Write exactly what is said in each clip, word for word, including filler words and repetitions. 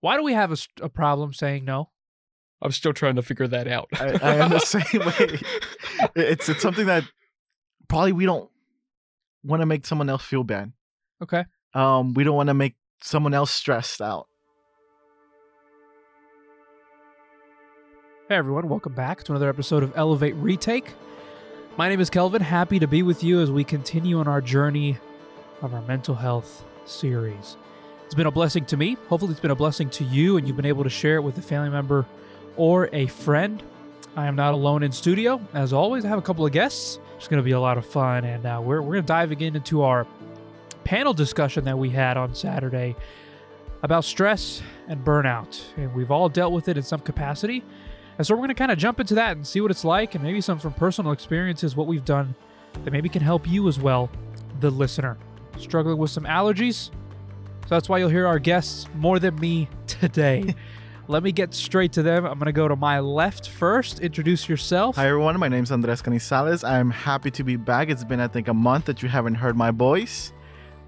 Why do we have a, a problem saying no? I'm still trying to figure that out. I, I am the same way. It's it's something that probably we don't want to make someone else feel bad. Okay. Um, we don't want to make someone else stressed out. Hey everyone, welcome back to another episode of Elevate Retake. My name is Kelvin. Happy to be with you as we continue on our journey of our mental health series. It's been a blessing to me. Hopefully it's been a blessing to you and you've been able to share it with a family member or a friend. I am not alone in studio. As always, I have a couple of guests. It's going to be a lot of fun, and uh, we're, we're going to dive again into our panel discussion that we had on Saturday about stress and burnout, and we've all dealt with it in some capacity. And so we're going to kind of jump into that and see what it's like, and maybe some from personal experiences, what we've done that maybe can help you as well, the listener. Struggling with some allergies, so that's why you'll hear our guests more than me today. Let me get straight to them. I'm going to go to my left first. Introduce yourself. Hi, everyone. My name's Andres Canizales. I'm happy to be back. It's been, I think, a month that you haven't heard my voice,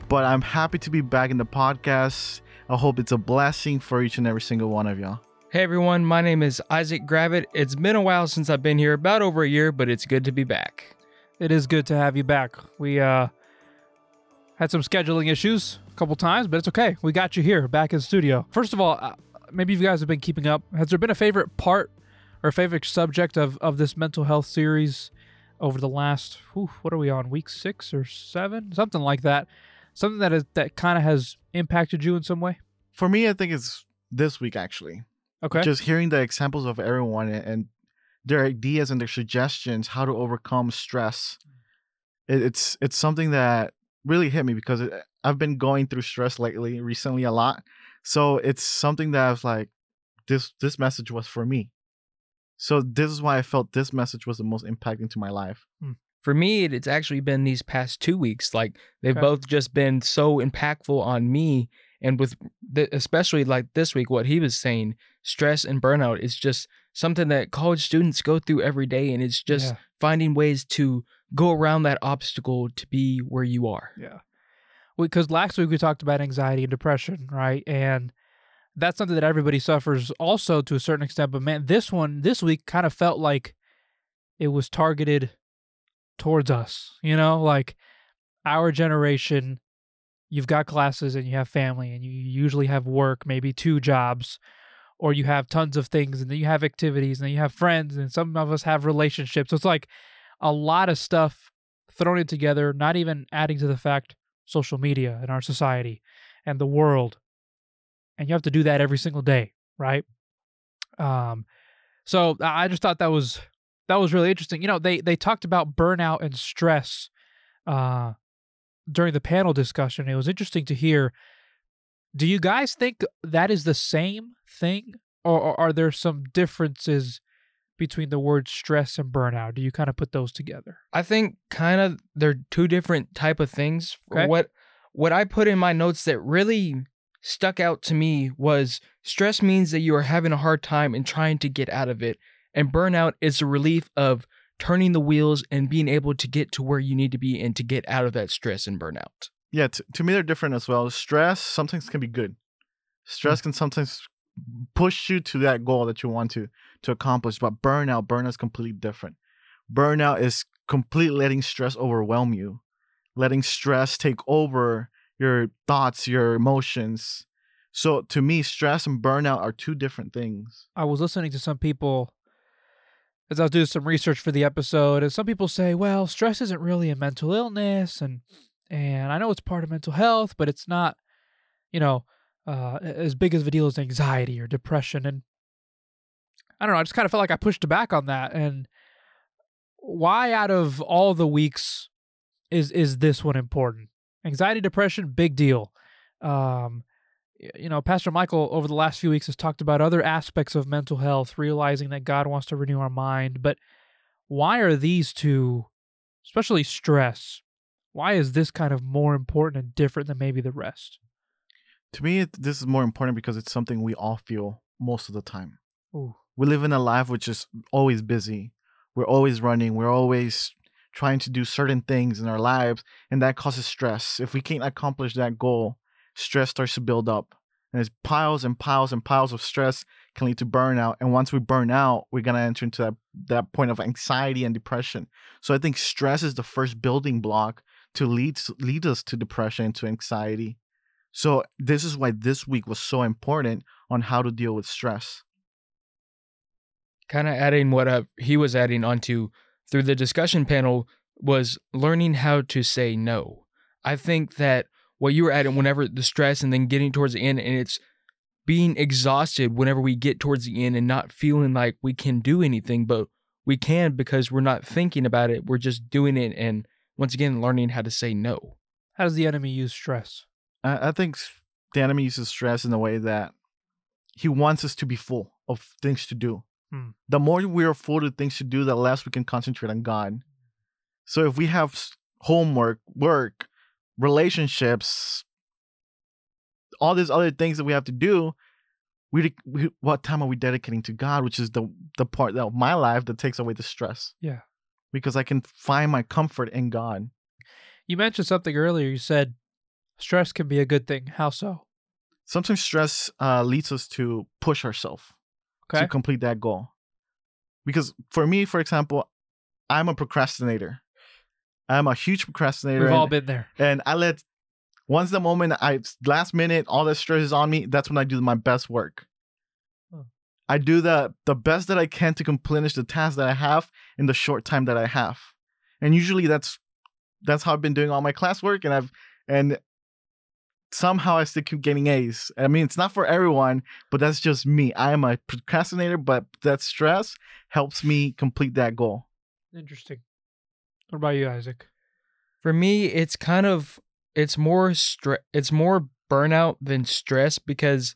but I'm happy to be back in the podcast. I hope it's a blessing for each and every single one of y'all. Hey, everyone. My name is Isaac Gravit. It's been a while since I've been here, about over a year, but it's good to be back. It is good to have you back. We uh, had some scheduling issues a couple times, but it's okay. We got you here back in the studio. First of all, I- maybe you guys have been keeping up. Has there been a favorite part or favorite subject of, of this mental health series over the last, whew, what are we on, week six or seven? Something like that. Something that is, that kind of has impacted you in some way? For me, I think it's this week, actually. Okay. Just hearing the examples of everyone and their ideas and their suggestions, how to overcome stress. It, it's, it's something that really hit me because it, I've been going through stress lately, recently a lot. So it's something that I was like, this this message was for me. So this is why I felt this message was the most impacting to my life. For me, it's actually been these past two weeks. Like they've okay. both just been so impactful on me. And with the, especially like this week, what he was saying, stress and burnout is just something that college students go through every day. And it's just yeah. finding ways to go around that obstacle to be where you are. Yeah. Because last week we talked about anxiety and depression, right? And that's something that everybody suffers also to a certain extent. But man, this one, this week kind of felt like it was targeted towards us, you know, like our generation, you've got classes and you have family and you usually have work, maybe two jobs, or you have tons of things and then you have activities and then you have friends and some of us have relationships. So it's like a lot of stuff thrown in together, not even adding to the fact social media and our society and the world. And you have to do that every single day, right? Um, so I just thought that was that was really interesting. You know, they they talked about burnout and stress uh, during the panel discussion. It was interesting to hear. Do you guys think that is the same thing? Or, or are there some differences between the words stress and burnout? Do you kind of put those together? I think kind of they're two different type of things. Okay. What what I put in my notes that really stuck out to me was stress means that you are having a hard time and trying to get out of it. And burnout is the relief of turning the wheels and being able to get to where you need to be and to get out of that stress and burnout. Yeah, t- to me, they're different as well. Stress sometimes can be good. Stress mm-hmm. can sometimes push you to that goal that you want to to accomplish, but burnout burnout is completely different. Burnout is completely letting stress overwhelm you, letting stress take over your thoughts, your emotions. So to me, stress and burnout are two different things. I was listening to some people as I was doing some research for the episode, and some people say, well, stress isn't really a mental illness, and and I know it's part of mental health, but it's not, you know, Uh, as big of a deal as anxiety or depression. And I don't know, I just kind of felt like I pushed back on that. And why out of all the weeks is is this one important? Anxiety, depression, big deal. Um, you know, Pastor Michael over the last few weeks has talked about other aspects of mental health, realizing that God wants to renew our mind. But why are these two, especially stress, why is this kind of more important and different than maybe the rest? To me, this is more important because it's something we all feel most of the time. Ooh. We live in a life which is always busy. We're always running. We're always trying to do certain things in our lives, and that causes stress. If we can't accomplish that goal, stress starts to build up. And there's piles and piles and piles of stress can lead to burnout. And once we burn out, we're going to enter into that, that point of anxiety and depression. So I think stress is the first building block to lead, lead us to depression, to anxiety. So this is why this week was so important on how to deal with stress. Kind of adding what uh, he was adding onto through the discussion panel was learning how to say no. I think that what you were adding whenever the stress and then getting towards the end, and it's being exhausted whenever we get towards the end and not feeling like we can do anything, but we can because we're not thinking about it. We're just doing it. And once again, learning how to say no. How does the enemy use stress? I think the enemy uses stress in the way that he wants us to be full of things to do. Hmm. The more we are full of things to do, the less we can concentrate on God. So if we have homework, work, relationships, all these other things that we have to do, we, we what time are we dedicating to God, which is the, the part of my life that takes away the stress. Yeah. Because I can find my comfort in God. You mentioned something earlier. You said, stress can be a good thing. How so? Sometimes stress uh, leads us to push ourselves okay. to complete that goal. Because for me, for example, I'm a procrastinator. I'm a huge procrastinator. We've all and, been there. And I let, once the moment I, last minute, all that stress is on me, that's when I do my best work. Huh. I do the, the best that I can to complete the task that I have in the short time that I have. And usually that's, that's how I've been doing all my classwork, and I've, and somehow I still keep getting A's. I mean, it's not for everyone, but that's just me. I am a procrastinator, but that stress helps me complete that goal. Interesting. What about you, Isaac? For me, it's kind of, it's more stre- it's more burnout than stress, because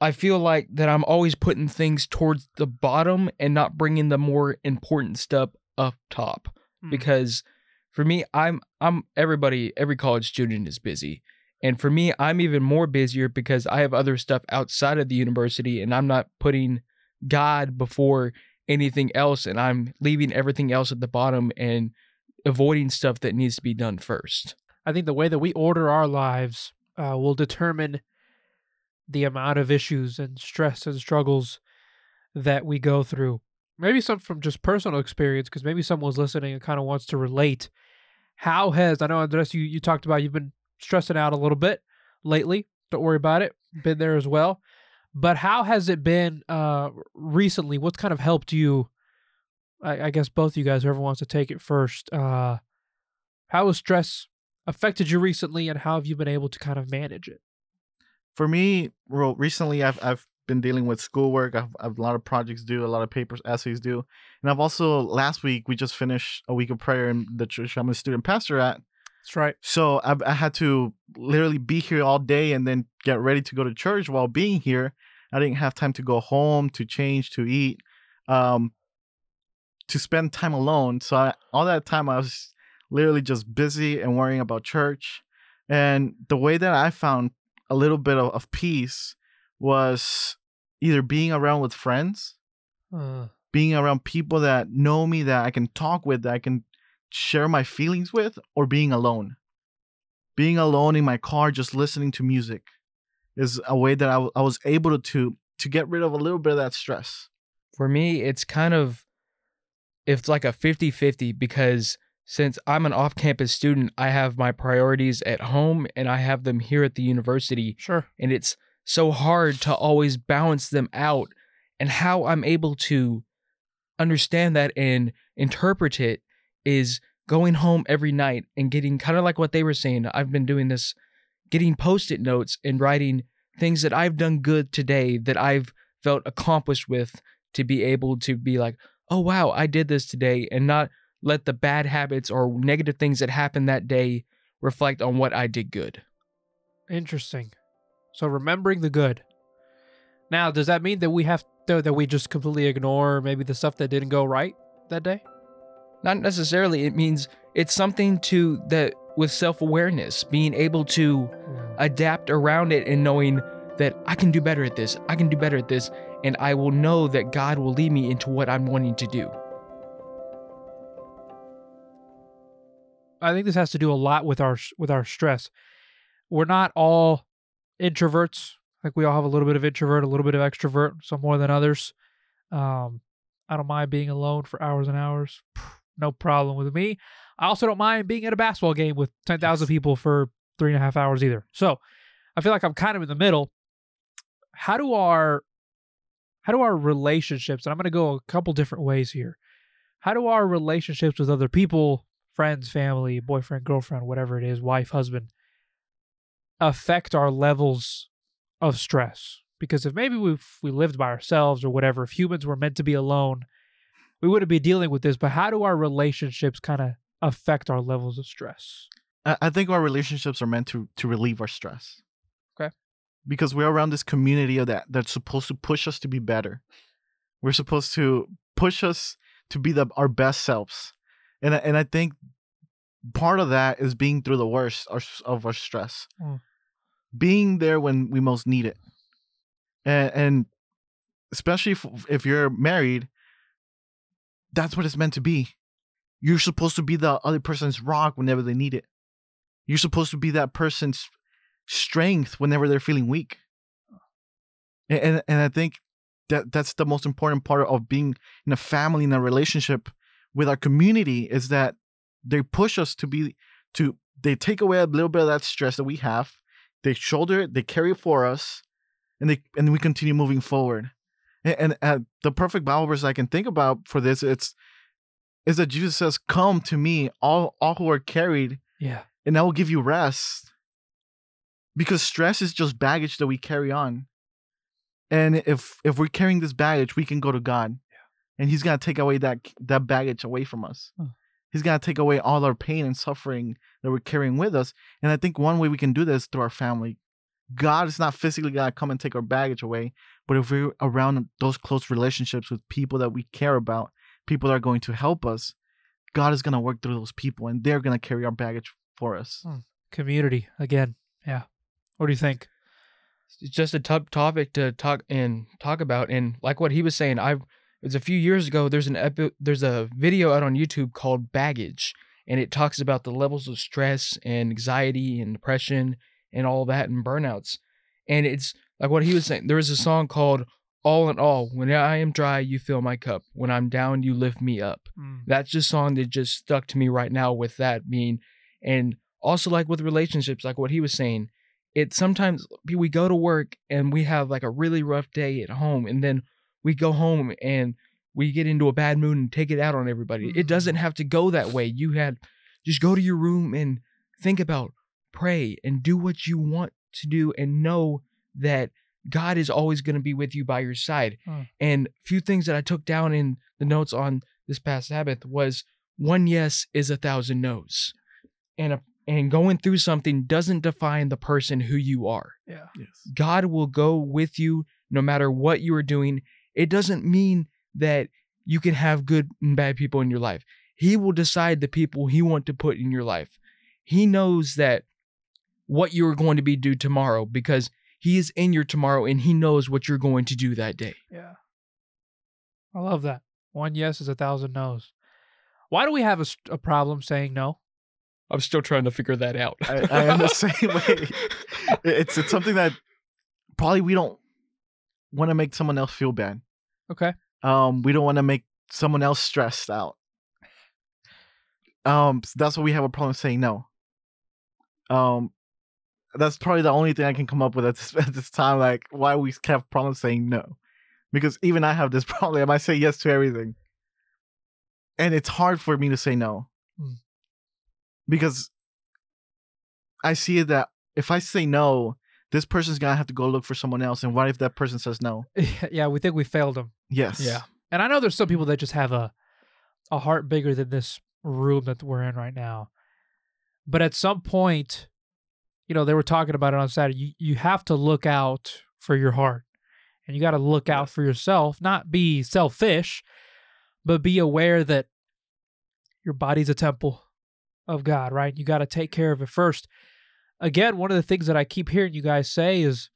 I feel like that I'm always putting things towards the bottom and not bringing the more important stuff up top. Mm. Because for me, I'm I'm everybody, every college student is busy. And for me, I'm even more busier because I have other stuff outside of the university, and I'm not putting God before anything else, and I'm leaving everything else at the bottom and avoiding stuff that needs to be done first. I think the way that we order our lives uh, will determine the amount of issues and stress and struggles that we go through. Maybe some from just personal experience, because maybe someone's listening and kind of wants to relate. How has, I know Andres, you, you talked about you've been stressing out a little bit lately. Don't worry about it. Been there as well. But how has it been uh, recently? What's kind of helped you? I, I guess both you guys, whoever wants to take it first. Uh, how has stress affected you recently, and how have you been able to kind of manage it? For me, well, recently I've I've been dealing with schoolwork. I've, I've a lot of projects due, a lot of papers, essays due, and I've also last week we just finished a week of prayer in the church I'm a student pastor at. That's right. So I, I had to literally be here all day and then get ready to go to church while being here. I didn't have time to go home, to change, to eat, um, to spend time alone. So I, all that time I was literally just busy and worrying about church. And the way that I found a little bit of, of peace was either being around with friends, uh. being around people that know me, that I can talk with, that I can share my feelings with, or being alone. Being alone in my car, just listening to music is a way that I, w- I was able to to get rid of a little bit of that stress. For me, it's kind of, it's like a fifty-fifty, because since I'm an off-campus student, I have my priorities at home and I have them here at the university. Sure. And it's so hard to always balance them out, and how I'm able to understand that and interpret it is going home every night and getting kind of like what they were saying. I've been doing this, getting post-it notes and writing things that I've done good today, that I've felt accomplished with, to be able to be like, oh, wow, I did this today, and not let the bad habits or negative things that happened that day reflect on what I did good. Interesting. So remembering the good. Now, does that mean that we have to, that we just completely ignore maybe the stuff that didn't go right that day? Not necessarily. It means it's something to that with self-awareness, being able to adapt around it and knowing that I can do better at this, I can do better at this, and I will know that God will lead me into what I'm wanting to do. I think this has to do a lot with our with our stress. We're not all introverts. Like, we all have a little bit of introvert, a little bit of extrovert, some more than others. Um, I don't mind being alone for hours and hours. No problem with me. I also don't mind being at a basketball game with ten thousand people for three and a half hours either. So I feel like I'm kind of in the middle. How do our, how do our relationships, and I'm going to go a couple different ways here. How do our relationships with other people, friends, family, boyfriend, girlfriend, whatever it is, wife, husband, affect our levels of stress? Because if maybe we we lived by ourselves or whatever, if humans were meant to be alone, we wouldn't be dealing with this. But how do our relationships kind of affect our levels of stress? I think our relationships are meant to to relieve our stress. Okay. Because we're around this community of that that's supposed to push us to be better. We're supposed to push us to be the our best selves. And I, and I think part of that is being through the worst of our stress. Mm. Being there when we most need it. And, and especially if, if you're married, that's what it's meant to be. You're supposed to be the other person's rock whenever they need it. You're supposed to be that person's strength whenever they're feeling weak. And, and, and I think that that's the most important part of being in a family, in a relationship with our community, is that they push us to be, to they take away a little bit of that stress that we have. They shoulder it, they carry it for us, and they and we continue moving forward. And, and uh, the perfect Bible verse I can think about for this, it's is that Jesus says, "Come to me, all all who are carried, yeah, and I will give you rest." Because stress is just baggage that we carry on, and if if we're carrying this baggage, we can go to God, yeah. And He's gonna take away that that baggage away from us. Huh. He's going to take away all our pain and suffering that we're carrying with us. And I think one way we can do this is through our family. God is not physically going to come and take our baggage away, but if we're around those close relationships with people that we care about, people that are going to help us, God is going to work through those people, and they're going to carry our baggage for us. Hmm. Community, again. Yeah. What do you think? It's just a tough topic to talk and talk about. And like what he was saying, I've It's a few years ago, there's an epi- there's a video out on YouTube called Baggage, and it talks about the levels of stress and anxiety and depression and all that and burnouts. And it's like what he was saying. There was a song called All in All. When I am dry, you fill my cup. When I'm down, you lift me up. Mm. That's just a song that just stuck to me right now with that being. And also like with relationships, like what he was saying, it sometimes we go to work and we have like a really rough day at home, and then we go home and we get into a bad mood and take it out on everybody. Mm-hmm. It doesn't have to go that way. You had just go to your room and think about, pray, and do what you want to do, and know that God is always going to be with you by your side. Mm. And a few things that I took down in the notes on this past Sabbath was one yes is a thousand no's. And a, and going through something doesn't define the person who you are. Yeah. Yes. God will go with you no matter what you are doing. It doesn't mean that you can have good and bad people in your life. He will decide the people he wants to put in your life. He knows that what you are going to be do tomorrow, because he is in your tomorrow and he knows what you're going to do that day. Yeah. I love that. One yes is a thousand no's. Why do we have a, a problem saying no? I'm still trying to figure that out. I, I am the same way. It's, it's something that probably we don't want to make someone else feel bad. Okay. Um, we don't want to make someone else stressed out. Um, so that's why we have a problem saying no. Um, that's probably the only thing I can come up with at this, at this time, like why we have problems saying no. Because even I have this problem. I say yes to everything. And it's hard for me to say no. Mm. Because I see that if I say no, this person's going to have to go look for someone else. And what if that person says no? Yeah, we think we failed them. Yes. Yeah. And I know there's some people that just have a a heart bigger than this room that we're in right now. But at some point, you know, they were talking about it on Saturday. You, you have to look out for your heart. And you got to look out for yourself. Not be selfish, but be aware that your body's a temple of God, right? You got to take care of it first. Again, one of the things that I keep hearing you guys say is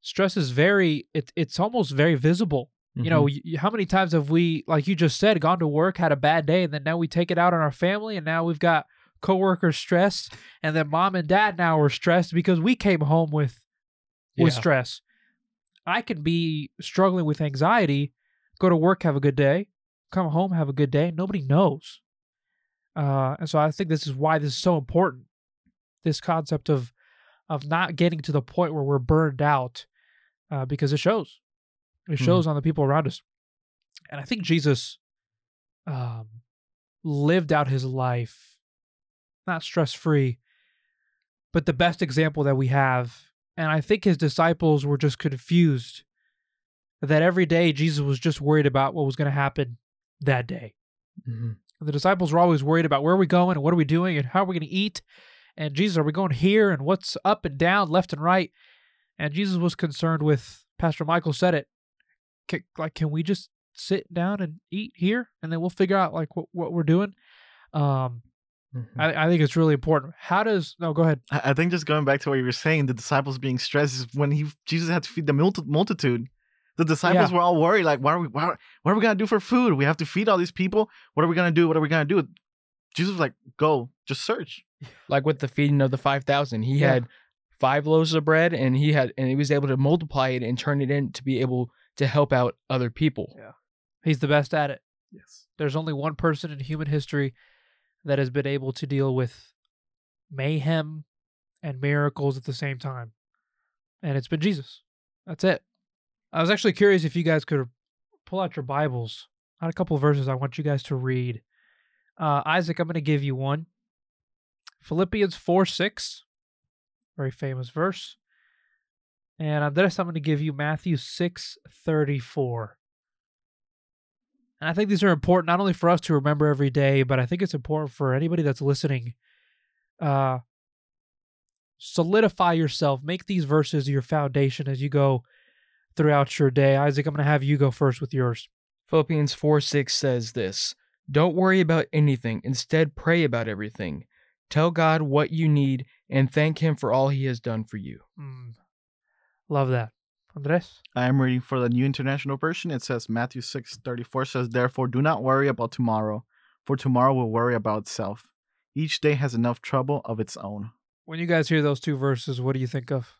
stress is very, it, it's almost very visible. Mm-hmm. You know, you, how many times have we, like you just said, gone to work, had a bad day, and then now we take it out on our family, and now we've got coworkers stressed, and then mom and dad now are stressed because we came home with with yeah. stress. I could be struggling with anxiety, go to work, have a good day, come home, have a good day. Nobody knows. Uh, and so I think this is why this is so important. This concept of of not getting to the point where we're burned out, uh, because it shows. It shows mm-hmm. on the people around us. And I think Jesus um, lived out his life, not stress-free, but the best example that we have. And I think his disciples were just confused that every day Jesus was just worried about what was going to happen that day. Mm-hmm. The disciples were always worried about where are we going and what are we doing and how are we going to eat? And Jesus, are we going here? And what's up and down, left and right? And Jesus was concerned with, Pastor Michael said it, can, like, can we just sit down and eat here? And then we'll figure out like what, what we're doing. Um, mm-hmm. I, I think it's really important. How does, no, go ahead. I think just going back to what you were saying, the disciples being stressed is when he Jesus had to feed the multitude. The disciples yeah. were all worried, like, what are we, what are, what are we going to do for food? We have to feed all these people. What are we going to do? What are we going to do? Jesus was like, go, just search. Like with the feeding of the five thousand, he yeah. had five loaves of bread and he had, and he was able to multiply it and turn it in to be able to help out other people. Yeah. He's the best at it. Yes. There's only one person in human history that has been able to deal with mayhem and miracles at the same time. And it's been Jesus. That's it. I was actually curious if you guys could pull out your Bibles. I had a couple of verses I want you guys to read. Uh, Isaac, I'm going to give you one. Philippians four six, very famous verse. And Andres, I'm going to give you Matthew six thirty-four. And I think these are important not only for us to remember every day, but I think it's important for anybody that's listening. Uh, solidify yourself. Make these verses your foundation as you go throughout your day. Isaac, I'm going to have you go first with yours. Philippians four six says this, "Don't worry about anything. Instead, pray about everything. Tell God what you need and thank him for all he has done for you." Mm. Love that. Andres? I am reading for the New International Version. It says, Matthew six thirty-four says, "Therefore, do not worry about tomorrow, for tomorrow will worry about itself. Each day has enough trouble of its own." When you guys hear those two verses, what do you think of?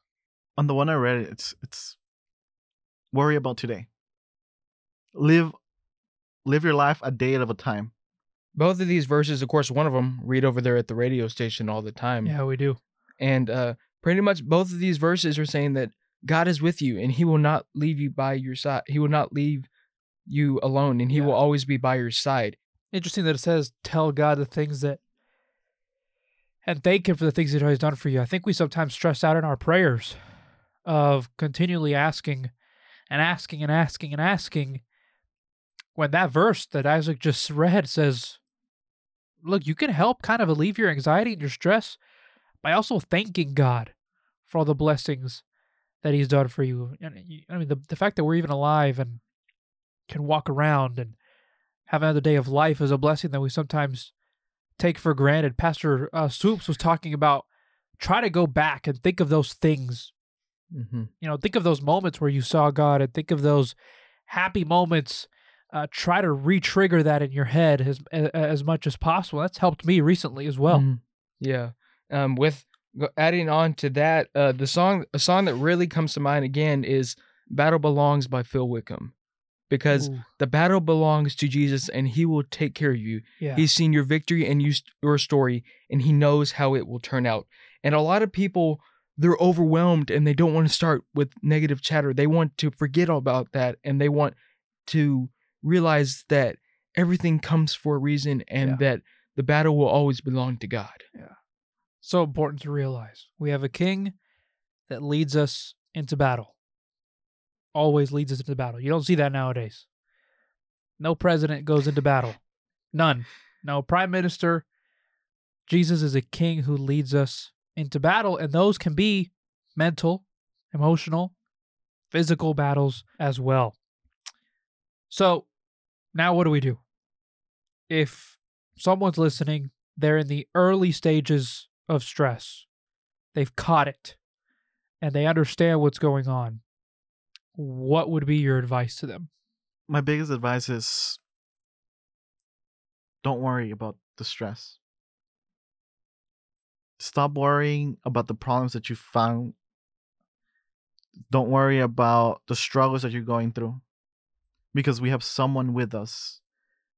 On the one I read, it's it's worry about today. Live, live your life a day at a time. Both of these verses, of course, one of them, read over there at the radio station all the time. Yeah, we do. And uh, pretty much both of these verses are saying that God is with you and he will not leave you by your side. He will not leave you alone and he yeah. will always be by your side. Interesting that it says, tell God the things that, and thank him for the things that he's done for you. I think we sometimes stress out in our prayers of continually asking and asking and asking and asking when that verse that Isaac just read says, look, you can help kind of alleviate your anxiety and your stress by also thanking God for all the blessings that he's done for you. And I mean, the, the fact that we're even alive and can walk around and have another day of life is a blessing that we sometimes take for granted. Pastor uh, Swoops was talking about try to go back and think of those things. Mm-hmm. You know, think of those moments where you saw God and think of those happy moments. Uh, try to re-trigger that in your head as as much as possible. That's helped me recently as well. Mm-hmm. Yeah. Um, with adding on to that, uh, the song a song that really comes to mind again is "Battle Belongs" by Phil Wickham, because Ooh. the battle belongs to Jesus and he will take care of you. Yeah. He's seen your victory and you, your story, and he knows how it will turn out. And a lot of people, they're overwhelmed and they don't want to start with negative chatter. They want to forget all about that and they want to realize that everything comes for a reason and yeah. that the battle will always belong to God. Yeah. So important to realize. We have a king that leads us into battle. Always leads us into battle. You don't see that nowadays. No president goes into battle. None. No prime minister. Jesus is a king who leads us into battle, and those can be mental, emotional, physical battles as well. So now what do we do? If someone's listening, they're in the early stages of stress. They've caught it and they understand what's going on. What would be your advice to them? My biggest advice is don't worry about the stress. Stop worrying about the problems that you found Don't worry about the struggles that you're going through, because we have someone with us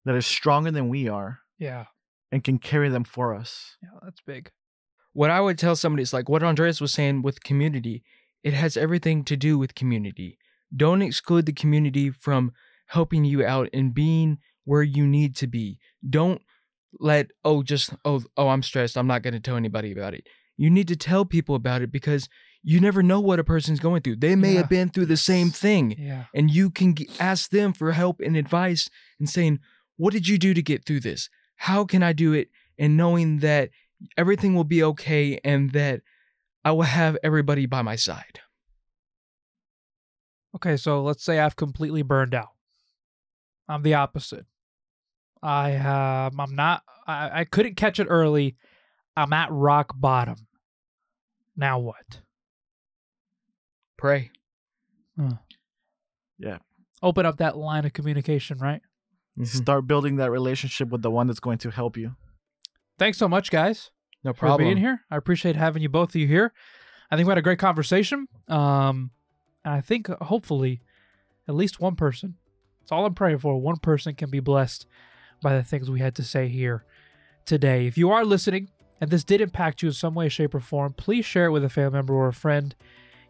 that is stronger than we are. Yeah. And can carry them for us. Yeah, that's big. What I would tell somebody is like what Andres was saying with community. It has everything to do with community. Don't exclude the community from helping you out and being where you need to be. Don't let, oh, just, oh, oh, I'm stressed. I'm not going to tell anybody about it. You need to tell people about it, because you never know what a person's going through. They may yeah. have been through the same thing. Yeah. And you can g- ask them for help and advice and saying, what did you do to get through this? How can I do it? And knowing that everything will be okay and that I will have everybody by my side. Okay, so let's say I've completely burned out. I'm the opposite. I uh, I'm not. I, I couldn't catch it early. I'm at rock bottom. Now what? Pray. Huh. Yeah. Open up that line of communication, right? Mm-hmm. Start building that relationship with the one that's going to help you. Thanks so much, guys. No problem. For being here. I appreciate having you both of you here. I think we had a great conversation. Um, and I think hopefully at least one person, it's all I'm praying for, one person can be blessed by the things we had to say here today. If you are listening and this did impact you in some way, shape, or form, please share it with a family member or a friend.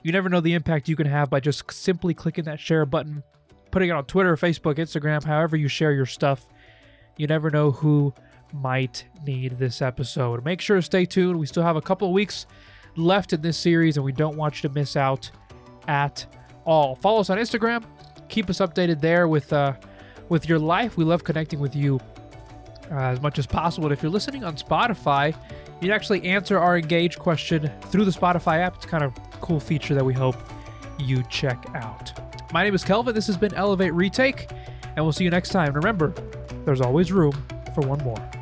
You never know the impact you can have by just simply clicking that share button, putting it on Twitter, Facebook, Instagram, however you share your stuff. You never know who might need this episode. Make sure to stay tuned. We still have a couple of weeks left in this series, and we don't want you to miss out at all. Follow us on Instagram. Keep us updated there with uh, with your life. We love connecting with you uh, as much as possible. And if you're listening on Spotify, you can actually answer our Engage question through the Spotify app. It's kind of a cool feature that we hope you check out. My name is Kelvin. This has been Elevate Retake, and we'll see you next time. Remember, there's always room for one more.